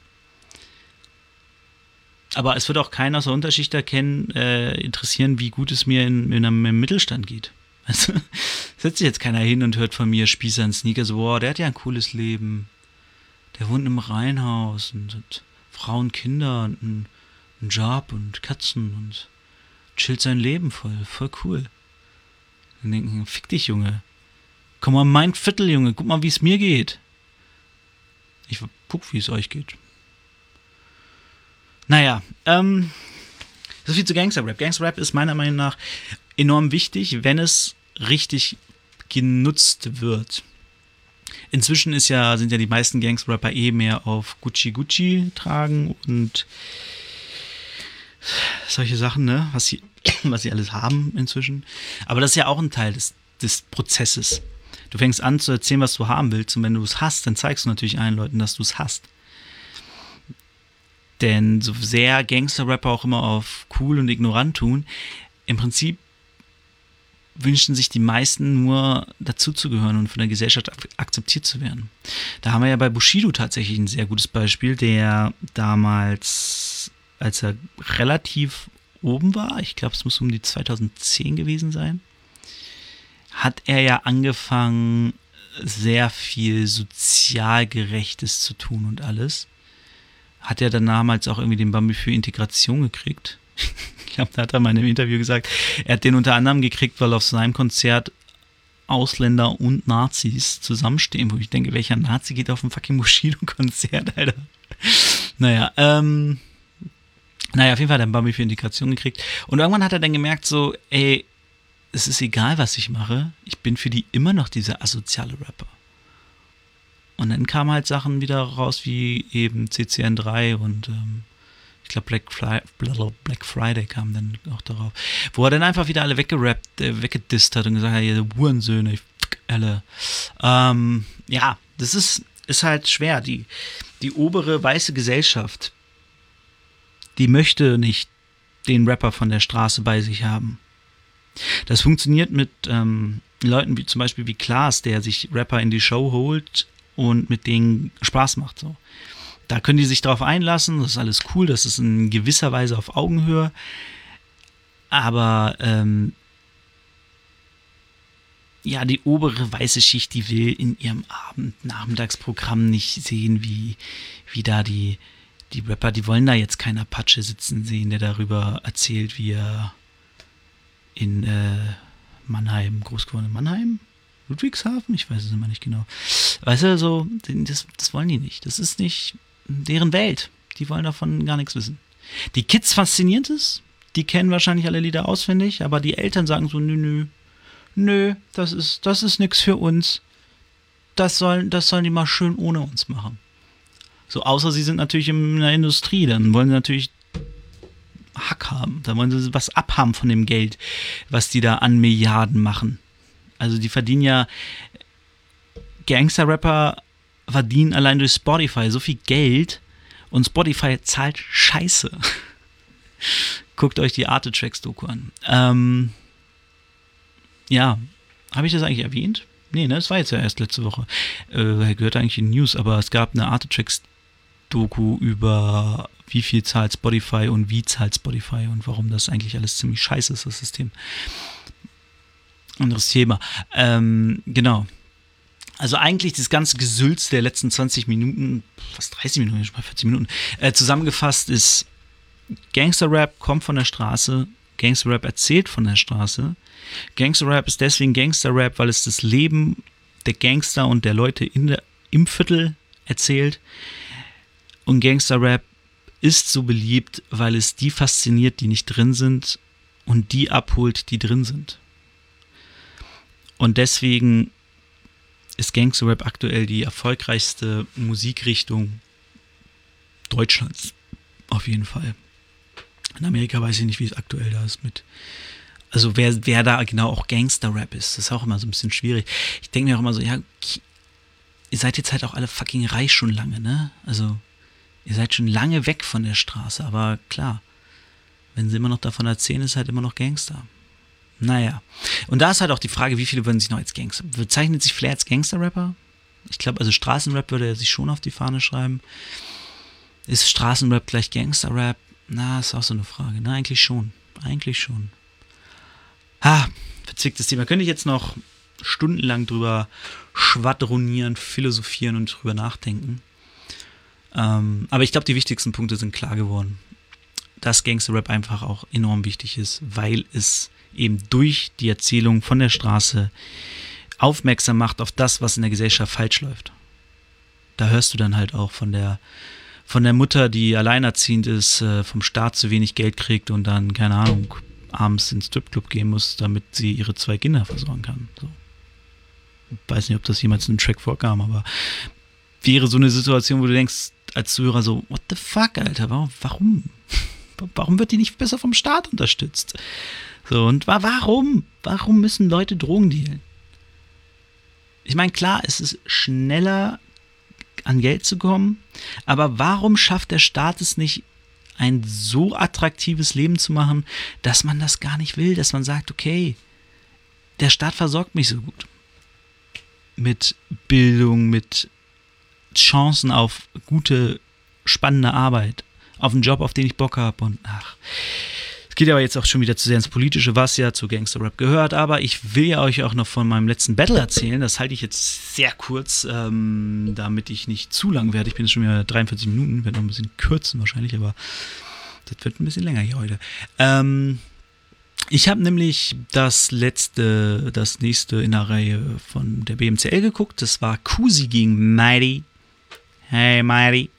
Aber es wird auch keiner aus der Unterschicht interessieren, wie gut es mir im Mittelstand geht. Also, setzt sich jetzt keiner hin und hört von mir Spießer und Sneaker, so, boah, der hat ja ein cooles Leben. Der wohnt im Reihenhaus und hat Frauen, Kinder und einen Job und Katzen und chillt sein Leben voll cool. Dann denken, fick dich, Junge. Komm mal in mein Viertel, Junge. Guck mal, wie es mir geht. Ich guck, wie es euch geht. Naja, so viel zu Gangster-Rap. Gangster-Rap ist meiner Meinung nach enorm wichtig, wenn es richtig genutzt wird. Inzwischen sind ja die meisten Gangster-Rapper mehr auf Gucci tragen und solche Sachen, ne? Was sie alles haben inzwischen. Aber das ist ja auch ein Teil des Prozesses. Du fängst an zu erzählen, was du haben willst. Und wenn du es hast, dann zeigst du natürlich allen Leuten, dass du es hast. Denn so sehr Gangster-Rapper auch immer auf cool und ignorant tun, im Prinzip wünschen sich die meisten nur dazuzugehören und von der Gesellschaft akzeptiert zu werden. Da haben wir ja bei Bushido tatsächlich ein sehr gutes Beispiel, der damals, als er relativ oben war, ich glaube, es muss um die 2010 gewesen sein, hat er ja angefangen, sehr viel Sozialgerechtes zu tun und alles. Hat er dann damals auch irgendwie den Bambi für Integration gekriegt. Ich glaube, da hat er mal in einem Interview gesagt, er hat den unter anderem gekriegt, weil auf seinem Konzert Ausländer und Nazis zusammenstehen, wo ich denke, welcher Nazi geht auf ein fucking Bushido-Konzert, Alter? Naja, auf jeden Fall hat er einen Bambi für Integration gekriegt. Und irgendwann hat er dann gemerkt so, ey, es ist egal, was ich mache. Ich bin für die immer noch dieser asoziale Rapper. Und dann kamen halt Sachen wieder raus, wie eben CCN3 und ich glaube Black Friday kam dann auch darauf. Wo er dann einfach wieder alle weggedisst hat und gesagt hat, ihr Hurensöhne, alle. Ja, das ist halt schwer. Die obere weiße Gesellschaft, die möchte nicht den Rapper von der Straße bei sich haben. Das funktioniert mit Leuten wie zum Beispiel wie Klaas, der sich Rapper in die Show holt und mit denen Spaß macht. So. Da können die sich drauf einlassen, das ist alles cool, das ist in gewisser Weise auf Augenhöhe. Aber ja, die obere weiße Schicht, die will in ihrem Nachmittagsprogramm nicht sehen, wie da die Rapper, die wollen da jetzt keinen Apache sitzen sehen, der darüber erzählt, wie er in Mannheim, groß geworden in Mannheim, Ludwigshafen, ich weiß es immer nicht genau. Weißt du, so, das wollen die nicht. Das ist nicht deren Welt. Die wollen davon gar nichts wissen. Die Kids fasziniert es. Die kennen wahrscheinlich alle Lieder auswendig, aber die Eltern sagen so, nö, das ist nix für uns. Das sollen die mal schön ohne uns machen. So, außer sie sind natürlich in der Industrie, dann wollen sie natürlich Hack haben. Dann wollen sie was abhaben von dem Geld, was die da an Milliarden machen. Also die verdienen ja, Gangster-Rapper verdienen allein durch Spotify so viel Geld und Spotify zahlt Scheiße. Guckt euch die Arte-Tracks-Doku an. Ja, habe ich das eigentlich erwähnt? Nee, ne, das war jetzt ja erst letzte Woche. Gehört eigentlich in News, aber es gab eine Arte-Tracks-Doku über wie viel zahlt Spotify und wie zahlt Spotify und warum das eigentlich alles ziemlich scheiße ist, das System. Anderes Thema. Genau. Also eigentlich das ganze Gesülz der letzten 20 Minuten, fast 30 Minuten, schon mal 40 Minuten, zusammengefasst ist, Gangster-Rap kommt von der Straße, Gangster-Rap erzählt von der Straße. Gangster-Rap ist deswegen Gangster-Rap, weil es das Leben der Gangster und der Leute im Viertel erzählt. Und Gangster-Rap ist so beliebt, weil es die fasziniert, die nicht drin sind und die abholt, die drin sind. Und deswegen ist Gangster-Rap aktuell die erfolgreichste Musikrichtung Deutschlands. Auf jeden Fall. In Amerika weiß ich nicht, wie es aktuell da ist mit. Also wer da genau auch Gangster-Rap ist, das ist auch immer so ein bisschen schwierig. Ich denke mir auch immer so, ja, ihr seid jetzt halt auch alle fucking reich schon lange, ne? Also ihr seid schon lange weg von der Straße, aber klar, wenn sie immer noch davon erzählen, ist halt immer noch Gangster. Naja, und da ist halt auch die Frage, wie viele würden sich noch als Gangster, bezeichnet sich Flair als Gangster-Rapper? Ich glaube, also Straßenrap würde er sich schon auf die Fahne schreiben. Ist Straßenrap gleich Gangster-Rap? Na, ist auch so eine Frage. Na, eigentlich schon. Eigentlich schon. Ha, verzwicktes Thema. Könnte ich jetzt noch stundenlang drüber schwadronieren, philosophieren und drüber nachdenken. Aber ich glaube, die wichtigsten Punkte sind klar geworden. Dass Gangster-Rap einfach auch enorm wichtig ist, weil es eben durch die Erzählung von der Straße aufmerksam macht auf das, was in der Gesellschaft falsch läuft. Da hörst du dann halt auch von der Mutter, die alleinerziehend ist, vom Staat zu wenig Geld kriegt und dann, keine Ahnung, abends ins Stripclub gehen muss, damit sie ihre zwei Kinder versorgen kann. So. Ich weiß nicht, ob das jemals in einem Track vorkam, aber wäre so eine Situation, wo du denkst, als Zuhörer so, what the fuck, Alter, warum? Warum wird die nicht besser vom Staat unterstützt? So, und warum? Warum müssen Leute Drogen dealen? Ich meine, klar, es ist schneller, an Geld zu kommen, aber warum schafft der Staat es nicht, ein so attraktives Leben zu machen, dass man das gar nicht will, dass man sagt, okay, der Staat versorgt mich so gut. Mit Bildung, mit Chancen auf gute, spannende Arbeit, auf einen Job, auf den ich Bock habe und ach... Es geht aber jetzt auch schon wieder zu sehr ins Politische, was ja zu Gangster-Rap gehört, aber ich will ja euch auch noch von meinem letzten Battle erzählen, das halte ich jetzt sehr kurz, damit ich nicht zu lang werde, ich bin jetzt schon wieder 43 Minuten, werde noch ein bisschen kürzen wahrscheinlich, aber das wird ein bisschen länger hier heute. Ich habe nämlich das nächste in der Reihe von der BMCL geguckt, das war Kusi gegen Mighty. Hey Mighty.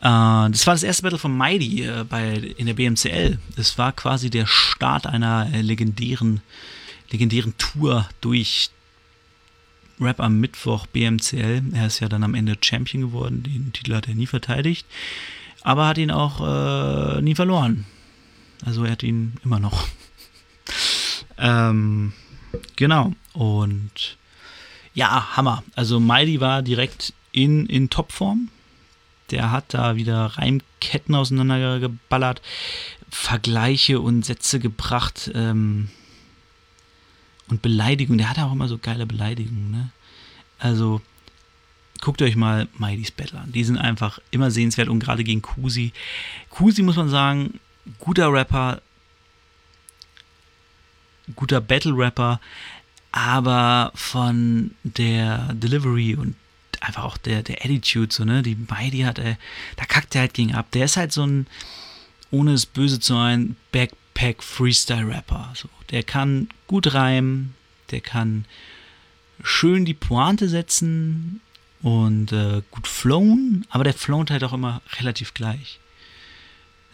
Das war das erste Battle von Mighty in der BMCL. Es war quasi der Start einer legendären Tour durch Rapper Mittwoch BMCL. Er ist ja dann am Ende Champion geworden. Den Titel hat er nie verteidigt, aber hat ihn auch nie verloren. Also er hat ihn immer noch. Genau. Und ja, Hammer. Also Mighty war direkt in Topform. Der hat da wieder Reimketten auseinandergeballert, Vergleiche und Sätze gebracht und Beleidigungen. Der hat auch immer so geile Beleidigungen, ne? Also guckt euch mal Mighty's Battle an. Die sind einfach immer sehenswert und gerade gegen Kusi. Kusi muss man sagen, guter Rapper, guter Battle-Rapper, aber von der Delivery und einfach auch der Attitude, so, ne, die Mighty hat, ey, da kackt der halt gegen ab. Der ist halt so ein, ohne es böse zu sein, Backpack-Freestyle-Rapper. So. Der kann gut reimen, der kann schön die Pointe setzen und gut flown, aber der flownt halt auch immer relativ gleich.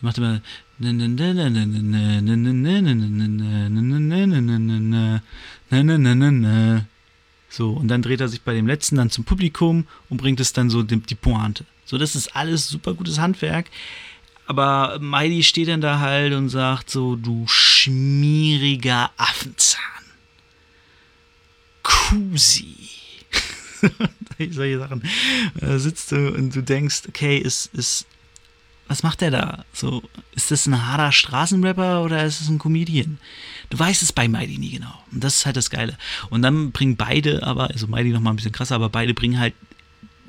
Er macht immer so, und dann dreht er sich bei dem letzten dann zum Publikum und bringt es dann so die Pointe. So, das ist alles super gutes Handwerk, aber Mighty steht dann da halt und sagt so, du schmieriger Affenzahn. Kusi. Solche Sachen. Da sitzt du und du denkst, okay, was macht der da? So, ist das ein harter Straßenrapper oder ist es ein Comedian? Du weißt es bei Mighty nie genau. Und das ist halt das Geile. Und dann bringen beide, aber, also Mighty nochmal ein bisschen krasser, aber beide bringen halt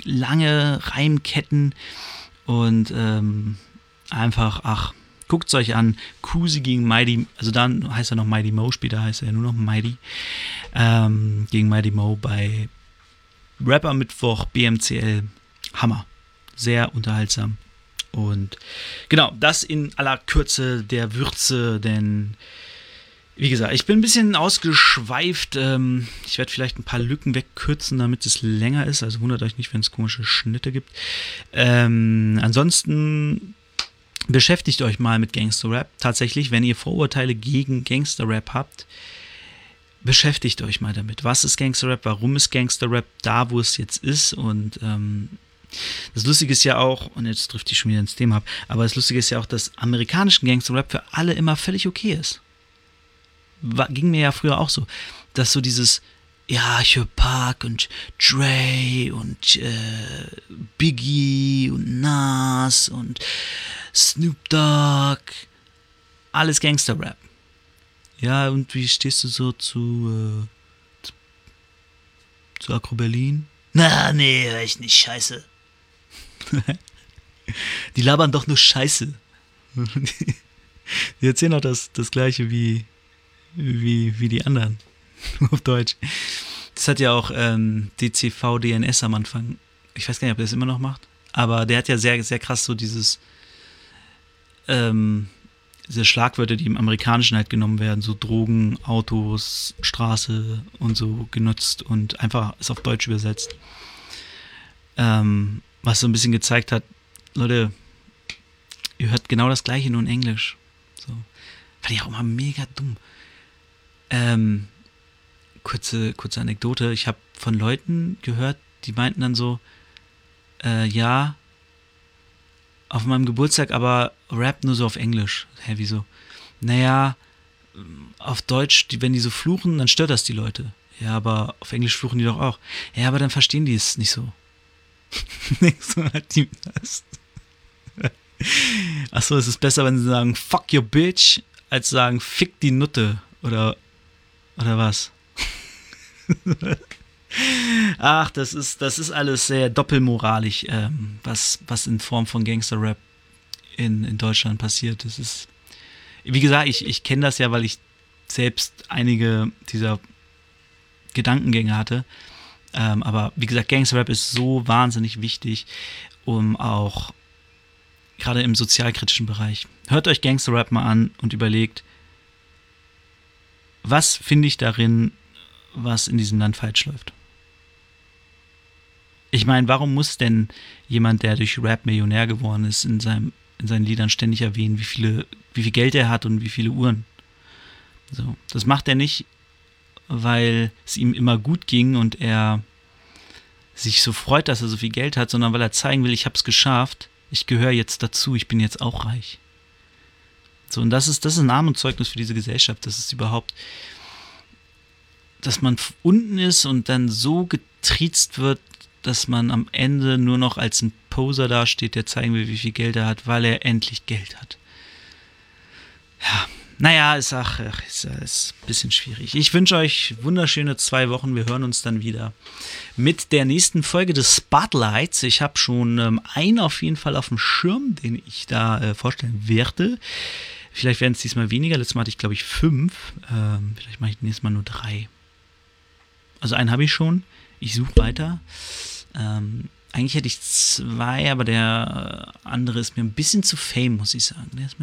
lange Reimketten und einfach, guckt es euch an. Kusi gegen Mighty, also dann heißt er noch Mighty Moe, später heißt er ja nur noch Mighty. Gegen Mighty Moe bei Rapper Mittwoch, BMCL. Hammer. Sehr unterhaltsam. Und genau, das in aller Kürze der Würze, denn wie gesagt, ich bin ein bisschen ausgeschweift. Ich werde vielleicht ein paar Lücken wegkürzen, damit es länger ist. Also wundert euch nicht, wenn es komische Schnitte gibt. Ansonsten beschäftigt euch mal mit Gangster-Rap. Tatsächlich, wenn ihr Vorurteile gegen Gangster-Rap habt, beschäftigt euch mal damit. Was ist Gangster-Rap? Warum ist Gangster-Rap da, wo es jetzt ist? Und das Lustige ist ja auch, und jetzt trifft ich schon wieder ins Thema ab, aber das Lustige ist ja auch, dass amerikanischen Gangster-Rap für alle immer völlig okay ist. Ging mir ja früher auch so, dass so dieses, ja, ich höre Park und Dre und Biggie und Nas und Snoop Dogg, alles Gangster-Rap. Ja, und wie stehst du so zu Agro Berlin? Na, nee, hör ich nicht, scheiße. Die labern doch nur Scheiße. Die erzählen auch das Gleiche wie die anderen. Auf Deutsch. Das hat ja auch DCV DNS am Anfang. Ich weiß gar nicht, ob der das immer noch macht. Aber der hat ja sehr, sehr krass so diese Schlagwörter, die im Amerikanischen halt genommen werden, so Drogen, Autos, Straße und so genutzt und einfach ist auf Deutsch übersetzt. Was so ein bisschen gezeigt hat, Leute, ihr hört genau das Gleiche, nur in Englisch. So. Fand ich auch immer mega dumm. Kurze Anekdote. Ich habe von Leuten gehört, die meinten dann so, ja, auf meinem Geburtstag aber Rap nur so auf Englisch. Hä, wieso? Naja, auf Deutsch, wenn die so fluchen, dann stört das die Leute. Ja, aber auf Englisch fluchen die doch auch. Ja, aber dann verstehen die es nicht so. Achso, es ist besser, wenn sie sagen, fuck your bitch, als sagen, fick die Nutte. Oder was? Ach, das ist alles sehr doppelmoralisch, was in Form von Gangster-Rap in Deutschland passiert. Das ist, wie gesagt, ich kenne das ja, weil ich selbst einige dieser Gedankengänge hatte. Aber wie gesagt, Gangster-Rap ist so wahnsinnig wichtig, um auch gerade im sozialkritischen Bereich. Hört euch Gangster-Rap mal an und überlegt, was finde ich darin, was in diesem Land falsch läuft. Ich meine, warum muss denn jemand, der durch Rap Millionär geworden ist, in seinen Liedern ständig erwähnen, wie viel Geld er hat und wie viele Uhren? So, das macht er nicht, weil es ihm immer gut ging und er sich so freut, dass er so viel Geld hat, sondern weil er zeigen will, ich habe es geschafft, ich gehöre jetzt dazu, ich bin jetzt auch reich. So, und das ist ein Armutszeugnis für diese Gesellschaft, das ist überhaupt, dass man unten ist und dann so getriezt wird, dass man am Ende nur noch als ein Poser dasteht, der zeigen will, wie viel Geld er hat, weil er endlich Geld hat. Ja, naja, ist ein bisschen schwierig. Ich wünsche euch wunderschöne 2 Wochen. Wir hören uns dann wieder mit der nächsten Folge des Spotlights. Ich habe schon einen auf jeden Fall auf dem Schirm, den ich da vorstellen werde. Vielleicht werden es diesmal weniger. Letztes Mal hatte ich, glaube ich, 5. Vielleicht mache ich nächstes Mal nur 3. Also einen habe ich schon. Ich suche weiter. Eigentlich hätte ich 2, aber der andere ist mir ein bisschen zu fame, muss ich sagen. Der hat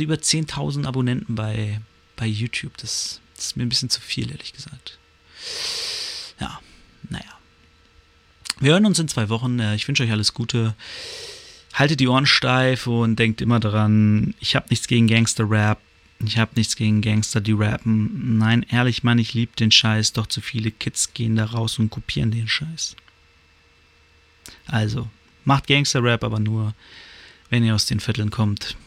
über 10.000 Abonnenten bei YouTube. Das ist mir ein bisschen zu viel, ehrlich gesagt. Ja, naja. Wir hören uns in 2 Wochen. Ich wünsche euch alles Gute. Haltet die Ohren steif und denkt immer daran, ich habe nichts gegen Gangster-Rap. Ich habe nichts gegen Gangster, die rappen. Nein, ehrlich, Mann, ich liebe den Scheiß. Doch zu viele Kids gehen da raus und kopieren den Scheiß. Also, macht Gangster-Rap, aber nur, wenn ihr aus den Vierteln kommt,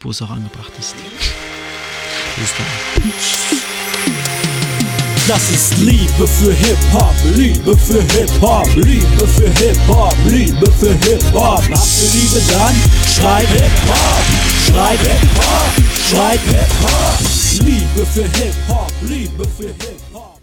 wo es auch angebracht ist. Bis dann. Das ist Liebe für Hip-Hop, Liebe für Hip-Hop, Liebe für Hip-Hop, Liebe für Hip-Hop. Habt ihr Liebe, dann schreit Hip-Hop, schreit Hip-Hop, schreit Hip-Hop. Liebe für Hip-Hop, Liebe für Hip-Hop.